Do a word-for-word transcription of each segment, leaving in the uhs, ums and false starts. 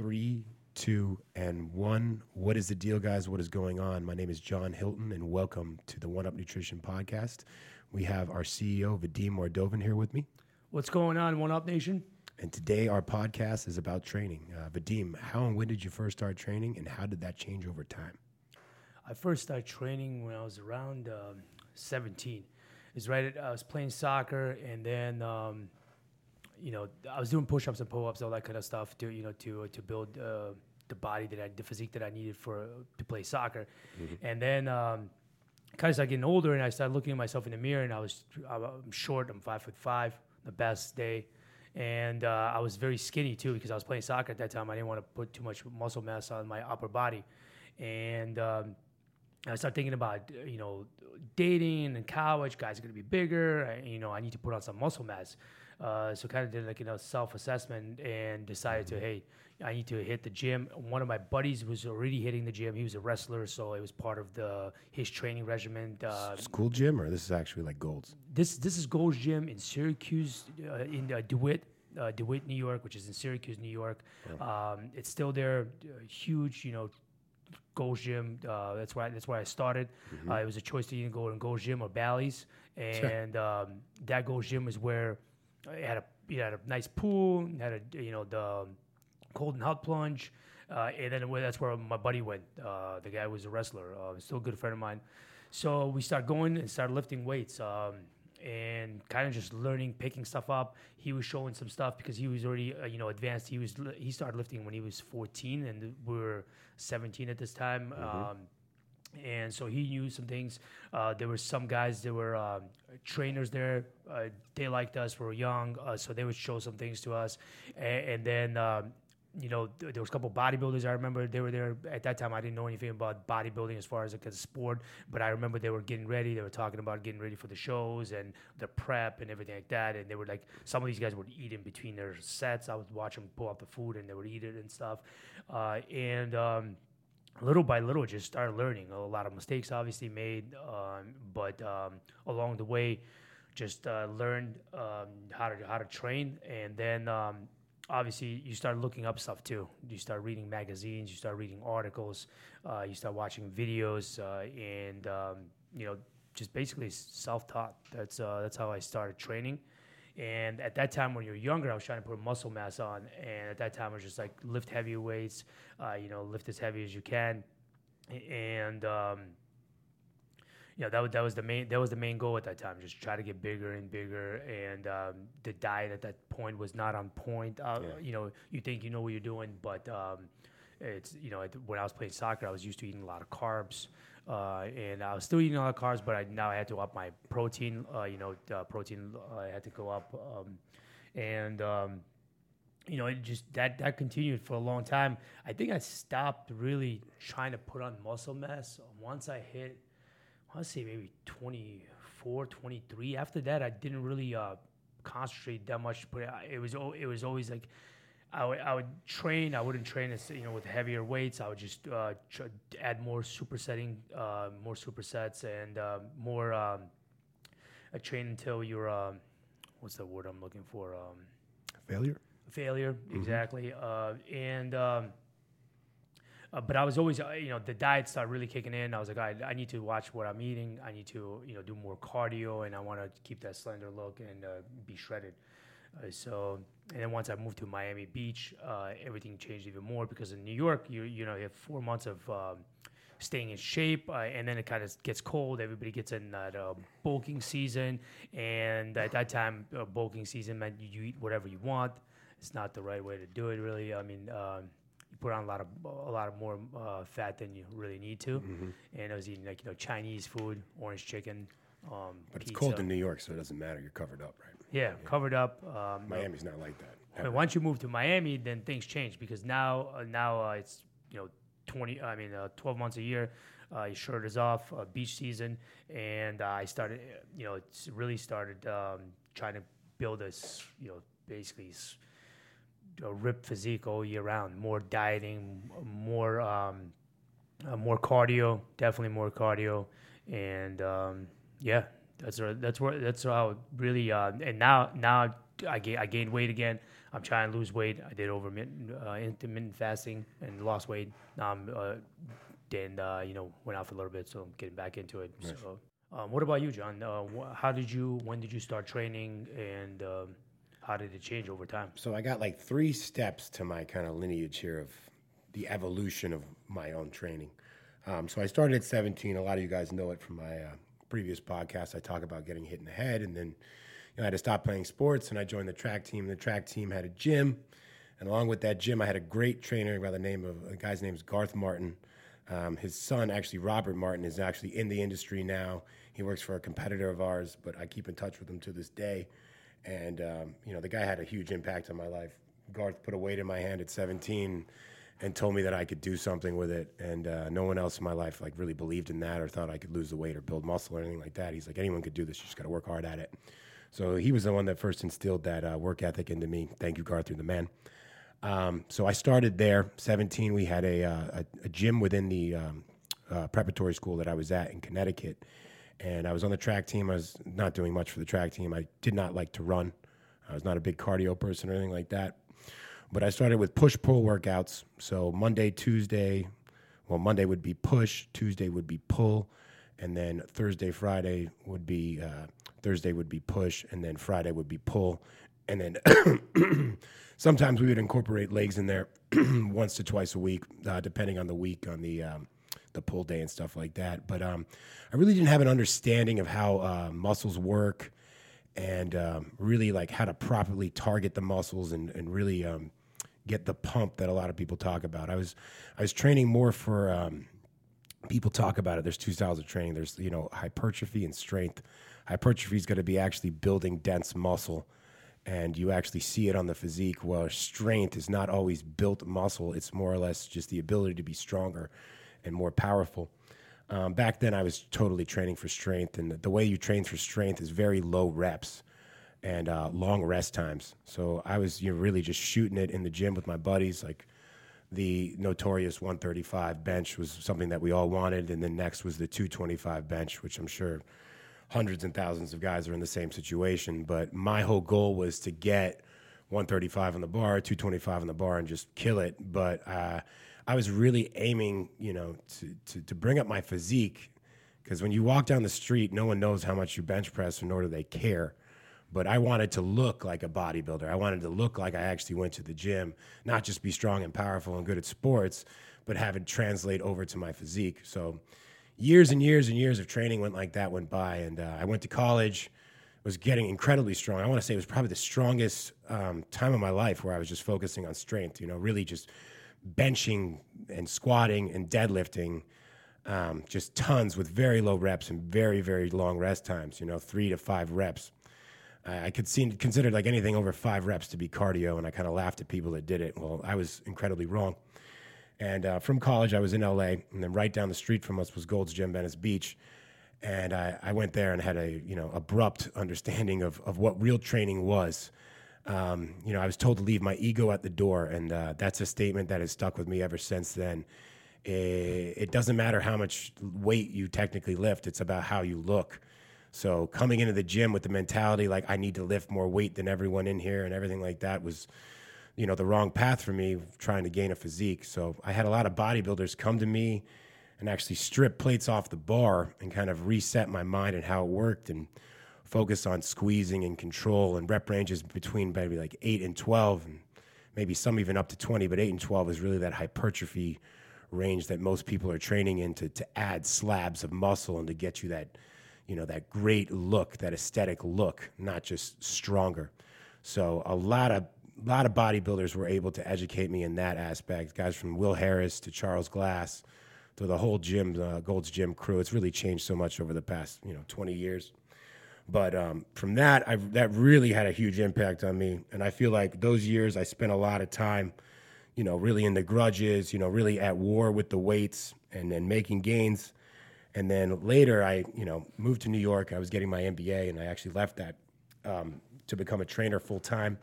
Three, two, and one. What is the deal, guys? What is going on? My name is John Hilton, and welcome to the One Up Nutrition podcast. We have our C E O, Vadim Mordovin, here with me. What's going on, One Up Nation? And today our podcast is about training. Uh, Vadim, how and when did you first start training, and how did that change over time? I first started training when I was around um, seventeen. It's right at, I was playing soccer, and then... Um, You know, I was doing push-ups and pull-ups, all that kind of stuff to, you know, to to build uh, the body that I, the physique that I needed for to play soccer. Mm-hmm. And then um, kind of started getting older, and I started looking at myself in the mirror, and I was I'm short, I'm five foot five, the best day, and uh, I was very skinny too because I was playing soccer at that time. I didn't want to put too much muscle mass on my upper body, and um, I started thinking about you know dating and college. Guys are gonna be bigger, I, you know, I need to put on some muscle mass. Uh, so kind of did like you know self-assessment and decided mm-hmm. to hey I need to hit the gym. One of my buddies was already hitting the gym. He was a wrestler, so it was part of the his training regimen. Uh, School gym, or this is actually like Gold's. This this is Gold's Gym in Syracuse, uh, in uh, DeWitt, uh, DeWitt, New York, which is in Syracuse, New York. Oh. Um, it's still there, uh, huge, you know. Gold's Gym. Uh, that's why. That's where I started. Mm-hmm. Uh, it was a choice to either go in Gold's Gym or Bally's, and um, that Gold's Gym is where. It had a you know, had a nice pool, had a you know the cold and hot plunge, uh, and then that's where my buddy went. Uh, the guy was a wrestler, uh, still a good friend of mine. So we started going and started lifting weights, um, and kind of just learning, picking stuff up. He was showing some stuff because he was already uh, you know advanced. He was he started lifting when he was fourteen, and we were seventeen at this time. Mm-hmm. Um, And so he knew some things. Uh, there were some guys, there were um, trainers there. Uh, they liked us. We were young, uh, so they would show some things to us. A- and then, um, you know, th- there was a couple bodybuilders. I remember they were there. At that time, I didn't know anything about bodybuilding as far as like a sport, but I remember they were getting ready. They were talking about getting ready for the shows and the prep and everything like that. And they were like, some of these guys would eat in between their sets. I would watch them pull out the food, and they would eat it and stuff. Uh, and... Um, Little by little, just started learning. A lot of mistakes, obviously, made, um, but um, along the way, just uh, learned um, how to how to train. And then, um, obviously, you start looking up stuff too. You start reading magazines, you start reading articles, uh, you start watching videos, uh, and um, you know, just basically self-taught. That's uh, that's how I started training. And at that time, when you're younger, I was trying to put muscle mass on. And at that time, I was just like, lift heavy weights, uh, you know, lift as heavy as you can. And um, you know, that was that was the main that was the main goal at that time. Just try to get bigger and bigger. And um, the diet at that point was not on point. Uh, yeah. You know, you think you know what you're doing, but um, it's you know, when I was playing soccer, I was used to eating a lot of carbs. Uh, and I was still eating a lot of carbs, but I, now I had to up my protein. Uh, you know, uh, protein uh, I had to go up, um, and um, you know, it just that that continued for a long time. I think I stopped really trying to put on muscle mass once I hit, I want to say maybe twenty-four, twenty-three. After that, I didn't really uh, concentrate that much. But it was it was always like. I would, I would train. I wouldn't train as, you know, with heavier weights. I would just uh, tr- add more supersetting, uh, more supersets, and uh, more. Um, I train until you're. Um, what's the word I'm looking for? Um, failure. Failure, mm-hmm. Exactly. Uh, and um, uh, but I was always, uh, you know, the diet started really kicking in. I was like, I I need to watch what I'm eating. I need to, you know, do more cardio, and I want to keep that slender look and uh, be shredded. Uh, so. And then once I moved to Miami Beach, uh, everything changed even more because in New York, you you know, you have four months of um, staying in shape, uh, and then it kind of gets cold. Everybody gets in that uh, bulking season, and at that time, uh, bulking season meant you eat whatever you want. It's not the right way to do it, really. I mean, um, you put on a lot of a lot of more uh, fat than you really need to. Mm-hmm. And I was eating like you know Chinese food, orange chicken. Um, but it's pizza. Cold in New York, so it doesn't matter. You're covered up, right? Yeah, yeah. Covered up. Um, Miami's not like that. But I mean, once you move to Miami, then things change because now, uh, now uh, it's you know twenty. I mean, uh, twelve months a year. Uh, your shirt is off. Uh, beach season, and uh, I started. You know, it's really started um, trying to build a you know basically a ripped physique all year round. More dieting, more um, uh, more cardio. Definitely more cardio, and. Um, Yeah, that's where, that's where that's how it really uh, and now now I, ga- I gained weight again. I'm trying to lose weight. I did intermittent, uh, intermittent fasting and lost weight. Now I'm uh, then uh, you know went out for a little bit, so I'm getting back into it. Nice. So, um, what about you, John? Uh, wh- how did you? When did you start training? And um, how did it change over time? So I got like three steps to my kind of lineage here of the evolution of my own training. Um, so I started at seventeen. A lot of you guys know it from my uh, previous podcast. I talk about getting hit in the head, and then you know, I had to stop playing sports, and I joined the track team. The track team had a gym, and along with that gym, I had a great trainer by the name of the guy's name is Garth Martin. Um, his son, actually Robert Martin, is actually in the industry now. He works for a competitor of ours, but I keep in touch with him to this day. And, um, you know, the guy had a huge impact on my life. Garth put a weight in my hand at seventeen and told me that I could do something with it. And uh, no one else in my life, like, really believed in that or thought I could lose the weight or build muscle or anything like that. He's like, anyone could do this. You just got to work hard at it. So he was the one that first instilled that uh, work ethic into me. Thank you, Garth, you're the man. Um, so I started there. seventeen, we had a, uh, a, a gym within the um, uh, preparatory school that I was at in Connecticut. And I was on the track team. I was not doing much for the track team. I did not like to run. I was not a big cardio person or anything like that. But I started with push-pull workouts. So Monday, Tuesday, well, Monday would be push, Tuesday would be pull, and then Thursday, Friday would be uh, Thursday would be push, and then Friday would be pull. And then sometimes we would incorporate legs in there once to twice a week, uh, depending on the week, on the um, the pull day and stuff like that. But um, I really didn't have an understanding of how uh, muscles work and um, really like how to properly target the muscles and, and really um, get the pump that a lot of people talk about. I was I was training more for um, people talk about it. There's two styles of training. There's, you know, hypertrophy and strength. Hypertrophy is going to be actually building dense muscle, and you actually see it on the physique. Well, strength is not always built muscle. It's more or less just the ability to be stronger and more powerful. Um, back then, I was totally training for strength, and the, the way you train for strength is very low reps and uh, long rest times. So I was you know, really just shooting it in the gym with my buddies. Like the notorious one thirty-five bench was something that we all wanted, and then next was the two twenty-five bench, which I'm sure hundreds and thousands of guys are in the same situation. But my whole goal was to get one thirty-five on the bar, two twenty-five on the bar, and just kill it. But uh, I was really aiming, you know, to, to, to bring up my physique, because when you walk down the street, no one knows how much you bench press, nor do they care. But I wanted to look like a bodybuilder. I wanted to look like I actually went to the gym, not just be strong and powerful and good at sports, but have it translate over to my physique. So years and years and years of training went like that, went by, and uh, I went to college, was getting incredibly strong. I want to say it was probably the strongest um, time of my life where I was just focusing on strength, you know, really just benching and squatting and deadlifting, um, just tons with very low reps and very, very long rest times, you know, three to five reps. I, I could see, considered like anything over five reps to be cardio, and I kind of laughed at people that did it. Well, I was incredibly wrong. And uh, from college, I was in L A, and then right down the street from us was Gold's Gym Venice Beach. And I, I went there and had a, you know, abrupt understanding of, of what real training was. Um, you know, I was told to leave my ego at the door, and uh, that's a statement that has stuck with me ever since then. It, it doesn't matter how much weight you technically lift. It's about how you look. So coming into the gym with the mentality like I need to lift more weight than everyone in here and everything like that was, you know, the wrong path for me trying to gain a physique. So I had a lot of bodybuilders come to me and actually strip plates off the bar and kind of reset my mind and how it worked and focus on squeezing and control and rep ranges between maybe like eight and twelve and maybe some even up to twenty, but eight and twelve is really that hypertrophy range that most people are training in to, to add slabs of muscle and to get you that, you know, that great look, that aesthetic look, not just stronger. So a lot of A lot of bodybuilders were able to educate me in that aspect. Guys from Will Harris to Charles Glass to the whole gym, uh, Gold's Gym crew. It's really changed so much over the past, you know, twenty years. But um, from that, I that really had a huge impact on me. And I feel like those years I spent a lot of time, you know, really in the grudges, you know, really at war with the weights and then making gains. And then later I, you know, moved to New York. I was getting my M B A, and I actually left that um, to become a trainer full time.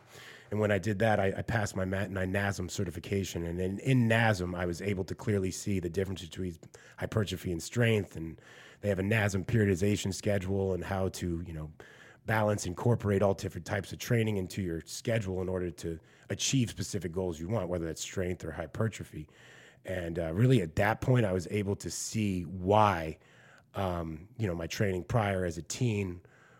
And when I did that, I, I passed my, my N A S M certification. And in, in N A S M, I was able to clearly see the difference between hypertrophy and strength. And they have a N A S M periodization schedule and how to, you know, balance, incorporate all different types of training into your schedule in order to achieve specific goals you want, whether that's strength or hypertrophy. And uh, really at that point, I was able to see why, um, you know, my training prior as a teen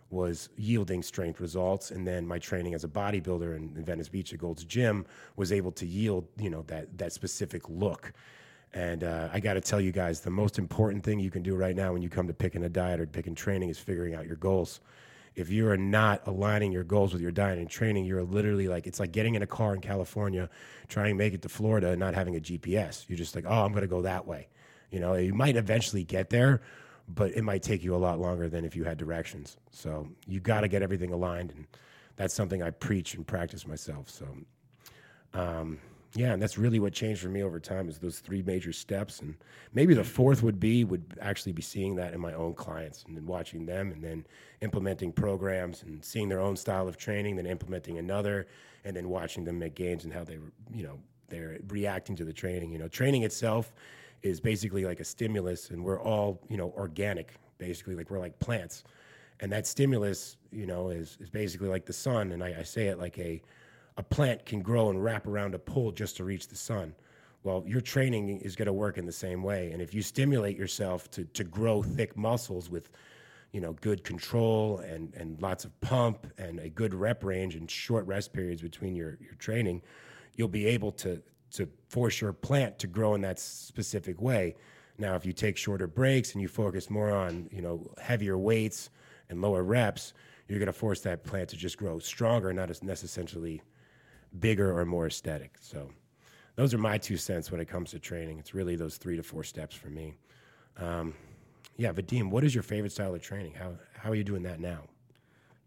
was yielding strength results. And then my training as a bodybuilder in, in Venice Beach at Gold's Gym was able to yield, you know, that, that specific look. And uh, I got to tell you guys, the most important thing you can do right now when you come to picking a diet or picking training is figuring out your goals. If you are not aligning your goals with your diet and training, you're literally like, it's like getting in a car in California, trying to make it to Florida and not having a G P S. You're just like, oh, I'm going to go that way. You know, you might eventually get there, but it might take you a lot longer than if you had directions. So you got to get everything aligned. And that's something I preach and practice myself. So, um, yeah, and that's really what changed for me over time is those three major steps. And maybe the fourth would be, would actually be seeing that in my own clients and then watching them and then implementing programs and seeing their own style of training, then implementing another, and then watching them make gains and how they, you know, they're reacting to the training. You know, training itself is basically like a stimulus, and we're all, you know, organic, basically, like we're like plants. And that stimulus, you know, is, is basically like the sun. And I, I say it like a, a plant can grow and wrap around a pole just to reach the sun. Well, your training is going to work in the same way. And if you stimulate yourself to to grow thick muscles with, you know, good control and, and lots of pump and a good rep range and short rest periods between your, your training, you'll be able to to force your plant to grow in that specific way. Now, if you take shorter breaks and you focus more on, you know, heavier weights and lower reps, you're going to force that plant to just grow stronger, not as necessarily bigger or more aesthetic. So those are my two cents when it comes to training. It's really those three to four steps for me. Um, yeah, Vadim, what is your favorite style of training? How how are you doing that now?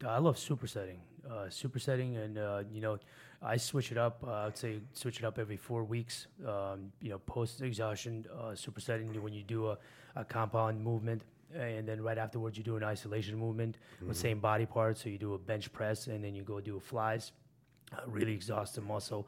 I love supersetting. Uh, supersetting and, uh, you know, I switch it up. Uh, I would say switch it up every four weeks, um, you know, post-exhaustion, uh, supersetting when you do a, a compound movement. And then right afterwards, you do an isolation movement mm-hmm. with same body parts. So you do a bench press and then you go do flies. Uh, really exhaust the muscle,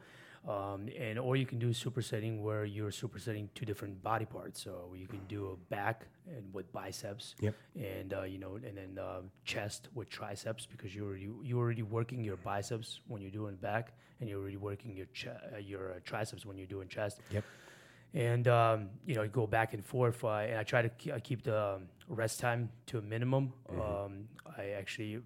um, and or you can do supersetting where you're supersetting two different body parts. So you can do a back and with biceps, yep. and uh, you know, and then uh, chest with triceps because you're you, you're already working your biceps when you're doing back, and you're already working your ch- uh, your uh, triceps when you're doing chest. Yep. And um, you know, you go back and forth. Uh, and I try to ke- I keep the um, rest time to a minimum. Mm-hmm. Um, I actually.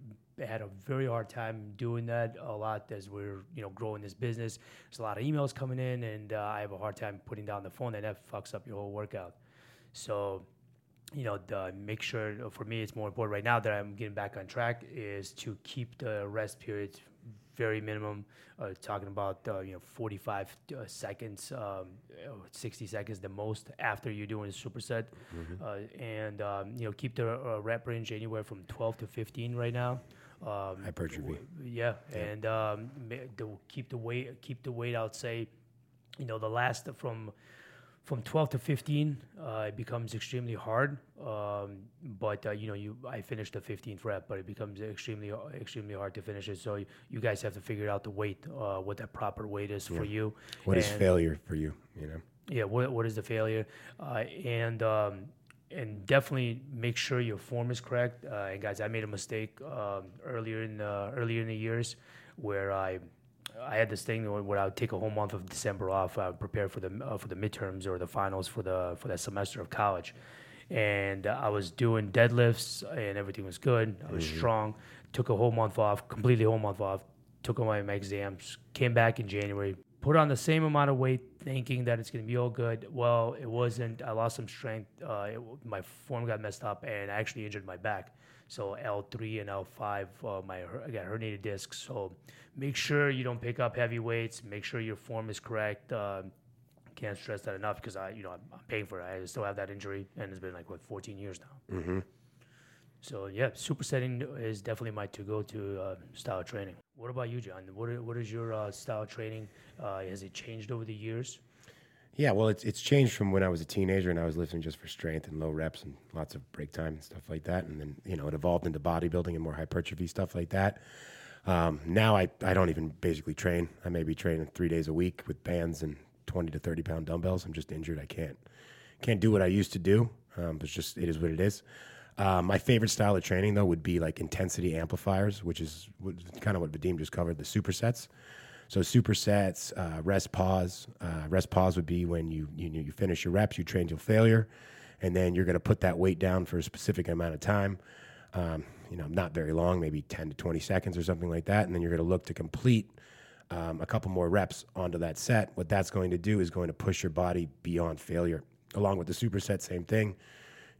had a very hard time doing that a lot as we're, you know, growing this business. There's a lot of emails coming in, and uh, I have a hard time putting down the phone, and that fucks up your whole workout. So, you know, the, make sure, for me, it's more important right now that I'm getting back on track is to keep the rest periods very minimum, uh, talking about, uh, you know, forty-five seconds, um, sixty seconds the most after you're doing a superset. Mm-hmm. Uh, and, um, you know, keep the uh, rep range anywhere from twelve to fifteen right now. Um, hypertrophy. Yeah, yeah. And um, the, keep the weight. Keep the weight. I'd say, you know, the last from from twelve to fifteen, uh, it becomes extremely hard. Um, but uh, you know, you I finished the fifteenth rep, but it becomes extremely extremely hard to finish it. So you, you guys have to figure out the weight, uh, what that proper weight is yeah. for you. What and is failure for you? You know. Yeah. What What is the failure? Uh, and um, And definitely make sure your form is correct. Uh, and guys, I made a mistake um, earlier in the, earlier in the years where I I had this thing where I would take a whole month of December off. I would prepare for the uh, for the midterms or the finals for the for that semester of college, and I was doing deadlifts and everything was good. I was mm-hmm. strong. Took a whole month off, completely whole month off. Took all my exams. Came back in January. Put on the same amount of weight, thinking that it's going to be all good. Well, it wasn't. I lost some strength. Uh, it, my form got messed up, and I actually injured my back. So L three and L five, uh, my I got herniated discs. So make sure you don't pick up heavy weights. Make sure your form is correct. Uh, can't stress that enough because I, you know, I'm, I'm paying for it. I still have that injury, and it's been like what fourteen years now. Mm-hmm. So yeah, supersetting is definitely my to-go-to uh, style of training. What about you, John? What are, what is your uh, style of training? Uh, has it changed over the years? Yeah, well, it's it's changed from when I was a teenager and I was lifting just for strength and low reps and lots of break time and stuff like that. And then, you know, it evolved into bodybuilding and more hypertrophy, stuff like that. Um, now I, I don't even basically train. I may be training three days a week with bands and twenty to thirty pound dumbbells. I'm just injured. I can't can't do what I used to do. Um, but it's just, it is what it is. Um, my favorite style of training, though, would be like intensity amplifiers, which is kind of what Vadim just covered, the supersets. So supersets, uh, rest pause. Uh, rest pause would be when you, you you finish your reps, you train till failure, and then you're going to put that weight down for a specific amount of time, um, you know, not very long, maybe ten to twenty seconds or something like that, and then you're going to look to complete um, a couple more reps onto that set. What that's going to do is going to push your body beyond failure. Along with the superset, same thing.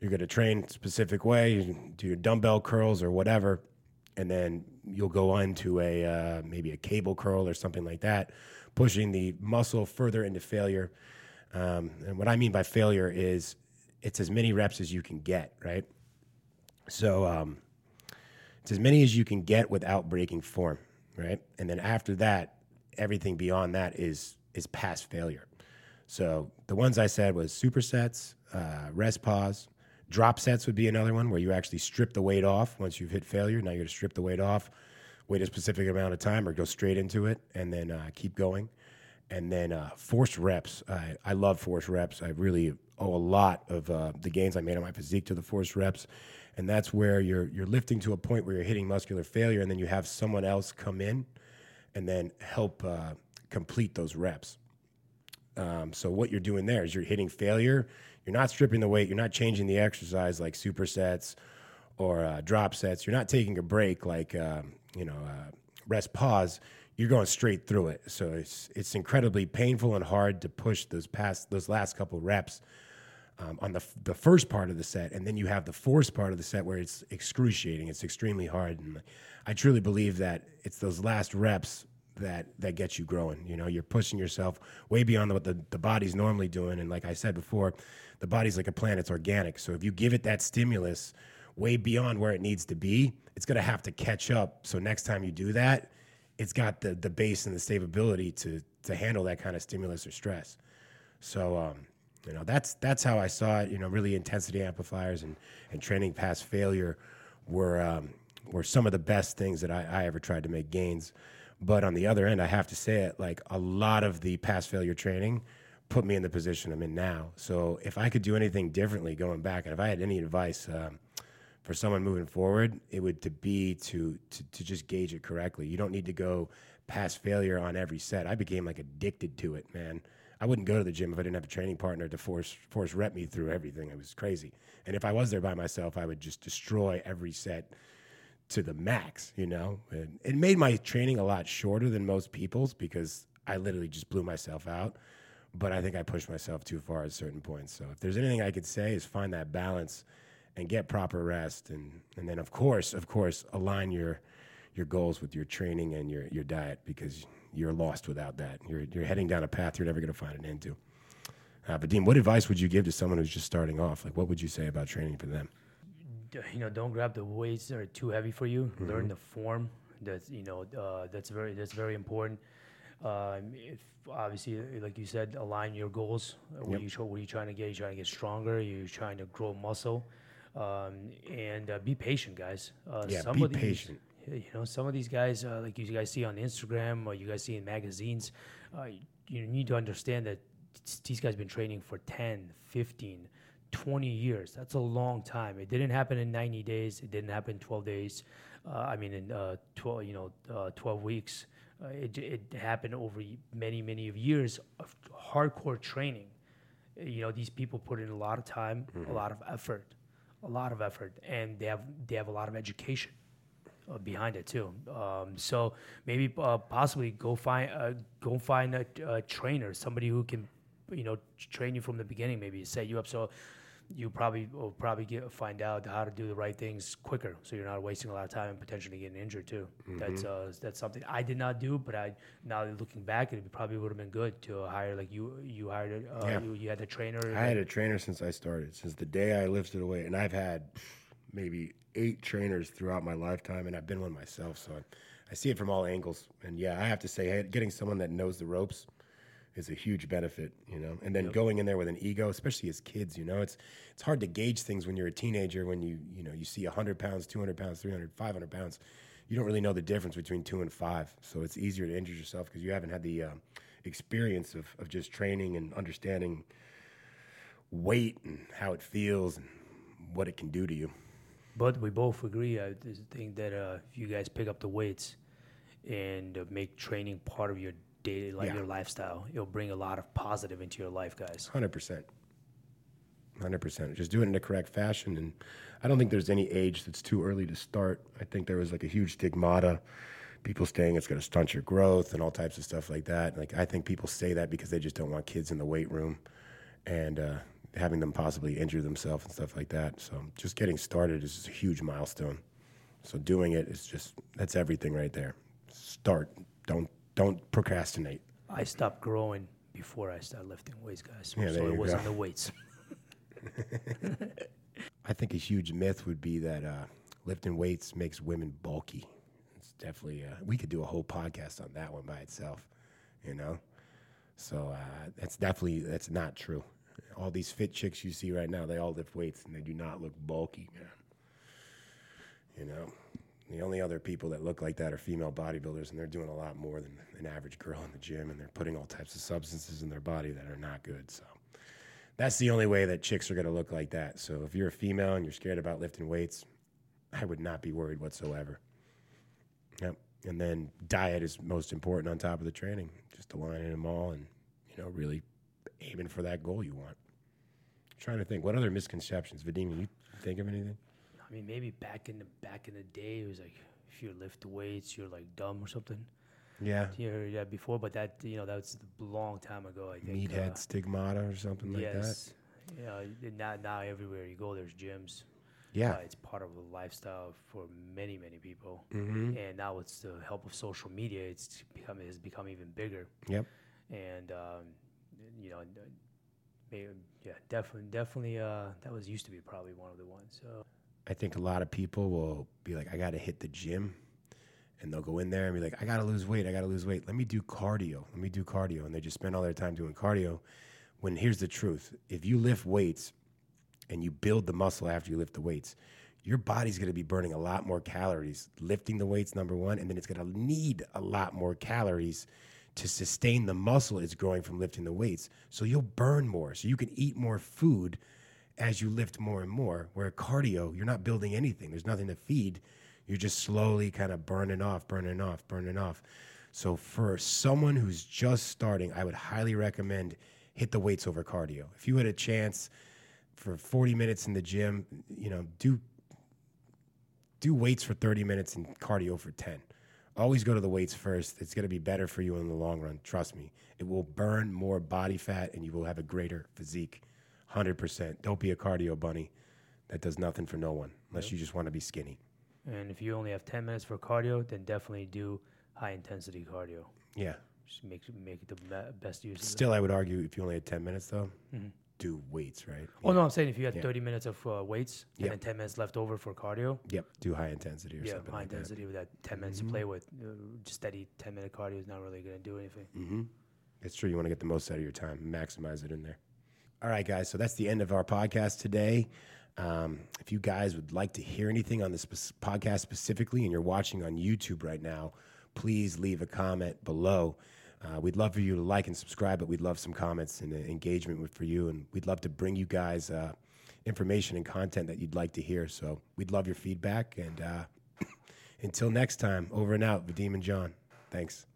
You're going to train a specific way, you do your dumbbell curls or whatever, and then you'll go on to a uh, maybe a cable curl or something like that, pushing the muscle further into failure. Um, and what I mean by failure is it's as many reps as you can get, right? So um, it's as many as you can get without breaking form, right? And then after that, everything beyond that is is past failure. So the ones I said was supersets, uh, rest pause. Drop sets would be another one where you actually strip the weight off once you've hit failure. Now you're going to strip the weight off, wait a specific amount of time or go straight into it, and then uh, keep going. And then uh, forced reps. I, I love forced reps. I really owe a lot of uh, the gains I made on my physique to the forced reps. And that's where you're you're lifting to a point where you're hitting muscular failure, and then you have someone else come in and then help uh, complete those reps. Um, so what you're doing there is you're hitting failure. You're not stripping the weight. You're not changing the exercise like supersets or uh, drop sets. You're not taking a break like, um, you know, uh, rest pause. You're going straight through it. So it's it's incredibly painful and hard to push those past those last couple reps um, on the the first part of the set, and then you have the forced part of the set where it's excruciating. It's extremely hard, and I truly believe that it's those last reps that that gets you growing. You know, you're pushing yourself way beyond what the, the body's normally doing. And like I said before, the body's like a plant, it's organic. So if you give it that stimulus way beyond where it needs to be, it's going to have to catch up. So next time you do that, it's got the the base and the stability to to handle that kind of stimulus or stress. So um you know, that's that's how I saw it. You know, really intensity amplifiers and and training past failure were um were some of the best things that I, I ever tried to make gains. But on the other end, I have to say it, like a lot of the past failure training put me in the position I'm in now. So if I could do anything differently going back, and if I had any advice um, for someone moving forward, it would to be to, to to just gauge it correctly. You don't need to go past failure on every set. I became like addicted to it, man. I wouldn't go to the gym if I didn't have a training partner to force force rep me through everything. It was crazy. And if I was there by myself, I would just destroy every set to the max, you know. And it made my training a lot shorter than most people's because I literally just blew myself out. But I think I pushed myself too far at certain points. So if there's anything I could say is find that balance and get proper rest. And, and then, of course, of course, align your your goals with your training and your, your diet, because you're lost without that. You're you're heading down a path you're never going to find an end to. Uh, Vadim, what advice would you give to someone who's just starting off? Like, what would you say about training for them? You know, don't grab the weights that are too heavy for you. Mm-hmm. Learn the form. That's, you know, uh, that's very that's very important. Um, if obviously, like you said, align your goals. Yep. What you show, what are you trying to get? You're trying to get stronger. You're trying to grow muscle, um, and uh, be patient, guys. Uh, yeah, some be of these, patient. You know, some of these guys, uh, like you guys see on Instagram or you guys see in magazines, uh, you need to understand that these guys have been training for ten, fifteen, twenty years. That's a long time. It didn't happen in ninety days. It didn't happen in twelve days. Uh, I mean, in uh, twelve, you know, uh, twelve weeks. Uh, it it happened over many, many of years of hardcore training. You know, these people put in a lot of time, mm-hmm. a lot of effort, a lot of effort, and they have they have a lot of education uh, behind it too. Um, so maybe uh, possibly go find uh, go find a, a trainer, somebody who can, you know, train you from the beginning. Maybe set you up so you probably will probably get, find out how to do the right things quicker, so you're not wasting a lot of time and potentially getting injured too. Mm-hmm. That's uh, that's something I did not do, but I now looking back, it probably would have been good to hire like you. You hired a, uh, yeah. you, you had a trainer. I had a trainer since I started, since the day I lifted away, and I've had maybe eight trainers throughout my lifetime, and I've been one myself, so I, I see it from all angles. And yeah, I have to say, getting someone that knows the ropes is a huge benefit, you know. And then yep. going in there with an ego, especially as kids, you know, it's it's hard to gauge things when you're a teenager. When you you know you see one hundred pounds, two hundred pounds, three hundred, five hundred pounds, you don't really know the difference between two and five. So it's easier to injure yourself because you haven't had the um, experience of of just training and understanding weight and how it feels and what it can do to you. But we both agree, I think, that uh, if you guys pick up the weights and uh, make training part of your daily, like yeah. your lifestyle, it'll bring a lot of positive into your life, guys. one hundred percent. one hundred percent. Just do it in the correct fashion. And I don't think there's any age that's too early to start. I think there was like a huge stigmata. People saying it's going to stunt your growth and all types of stuff like that. Like, I think people say that because they just don't want kids in the weight room and uh, having them possibly injure themselves and stuff like that. So just getting started is just a huge milestone. So doing it is just, that's everything right there. Start. Don't don't procrastinate. I stopped growing before I started lifting weights, guys. Yeah, so it wasn't go. the weights. I think a huge myth would be that uh, lifting weights makes women bulky. Definitely, uh, we could do a whole podcast on that one by itself, you know. So uh, that's definitely that's not true. All these fit chicks you see right now, they all lift weights and they do not look bulky, man. You know, the only other people that look like that are female bodybuilders, and they're doing a lot more than an average girl in the gym, and they're putting all types of substances in their body that are not good. So that's the only way that chicks are going to look like that. So if you're a female and you're scared about lifting weights, I would not be worried whatsoever. Yep. And then diet is most important on top of the training. Just aligning them all and, you know, really aiming for that goal you want. I'm trying to think. What other misconceptions? Vadim, you think of anything? I mean, maybe back in the back in the day, it was like if you lift weights, you're like dumb or something. Yeah. You heard that before, but that, you know, that was a long time ago, I think. Meathead uh, stigmata or something yes. like that. Yeah. You know, now, now everywhere you go, there's gyms. Yeah, uh, it's part of a lifestyle for many, many people. Mm-hmm. And now it's the help of social media. It's become it's become even bigger. Yep. And um, you know, maybe, yeah, definitely, definitely. Uh, that was used to be probably one of the ones. So I think a lot of people will be like, I got to hit the gym, and they'll go in there and be like, I got to lose weight. I got to lose weight. Let me do cardio. Let me do cardio, and they just spend all their time doing cardio. When here's the truth: if you lift weights and you build the muscle after you lift the weights, your body's going to be burning a lot more calories lifting the weights, number one, and then it's going to need a lot more calories to sustain the muscle it's growing from lifting the weights. So you'll burn more. So you can eat more food as you lift more and more, where cardio, you're not building anything. There's nothing to feed. You're just slowly kind of burning off, burning off, burning off. So for someone who's just starting, I would highly recommend hit the weights over cardio. If you had a chance for forty minutes in the gym, you know, do do weights for thirty minutes and cardio for ten. Always go to the weights first. It's going to be better for you in the long run. Trust me. It will burn more body fat and you will have a greater physique. one hundred percent. Don't be a cardio bunny. That does nothing for no one unless yep. you just want to be skinny. And if you only have ten minutes for cardio, then definitely do high-intensity cardio. Yeah. Just make, make it the best use of it. Still, I would argue if you only had ten minutes, though, mm-hmm. do weights, right? Oh, yeah. No, I'm saying if you had yeah. thirty minutes of uh, weights yep. and then ten minutes left over for cardio. Yep, do high intensity or yeah, something high like intensity that. with that ten minutes mm-hmm. to play with. Uh, steady ten-minute cardio is not really going to do anything. Mm-hmm. It's true. You want to get the most out of your time. Maximize it in there. All right, guys, so that's the end of our podcast today. Um, if you guys would like to hear anything on this sp- podcast specifically and you're watching on YouTube right now, please leave a comment below. Uh, we'd love for you to like and subscribe, but we'd love some comments and uh, engagement with, for you. And we'd love to bring you guys uh, information and content that you'd like to hear. So we'd love your feedback. And uh, until next time, over and out, Vadim and John. Thanks.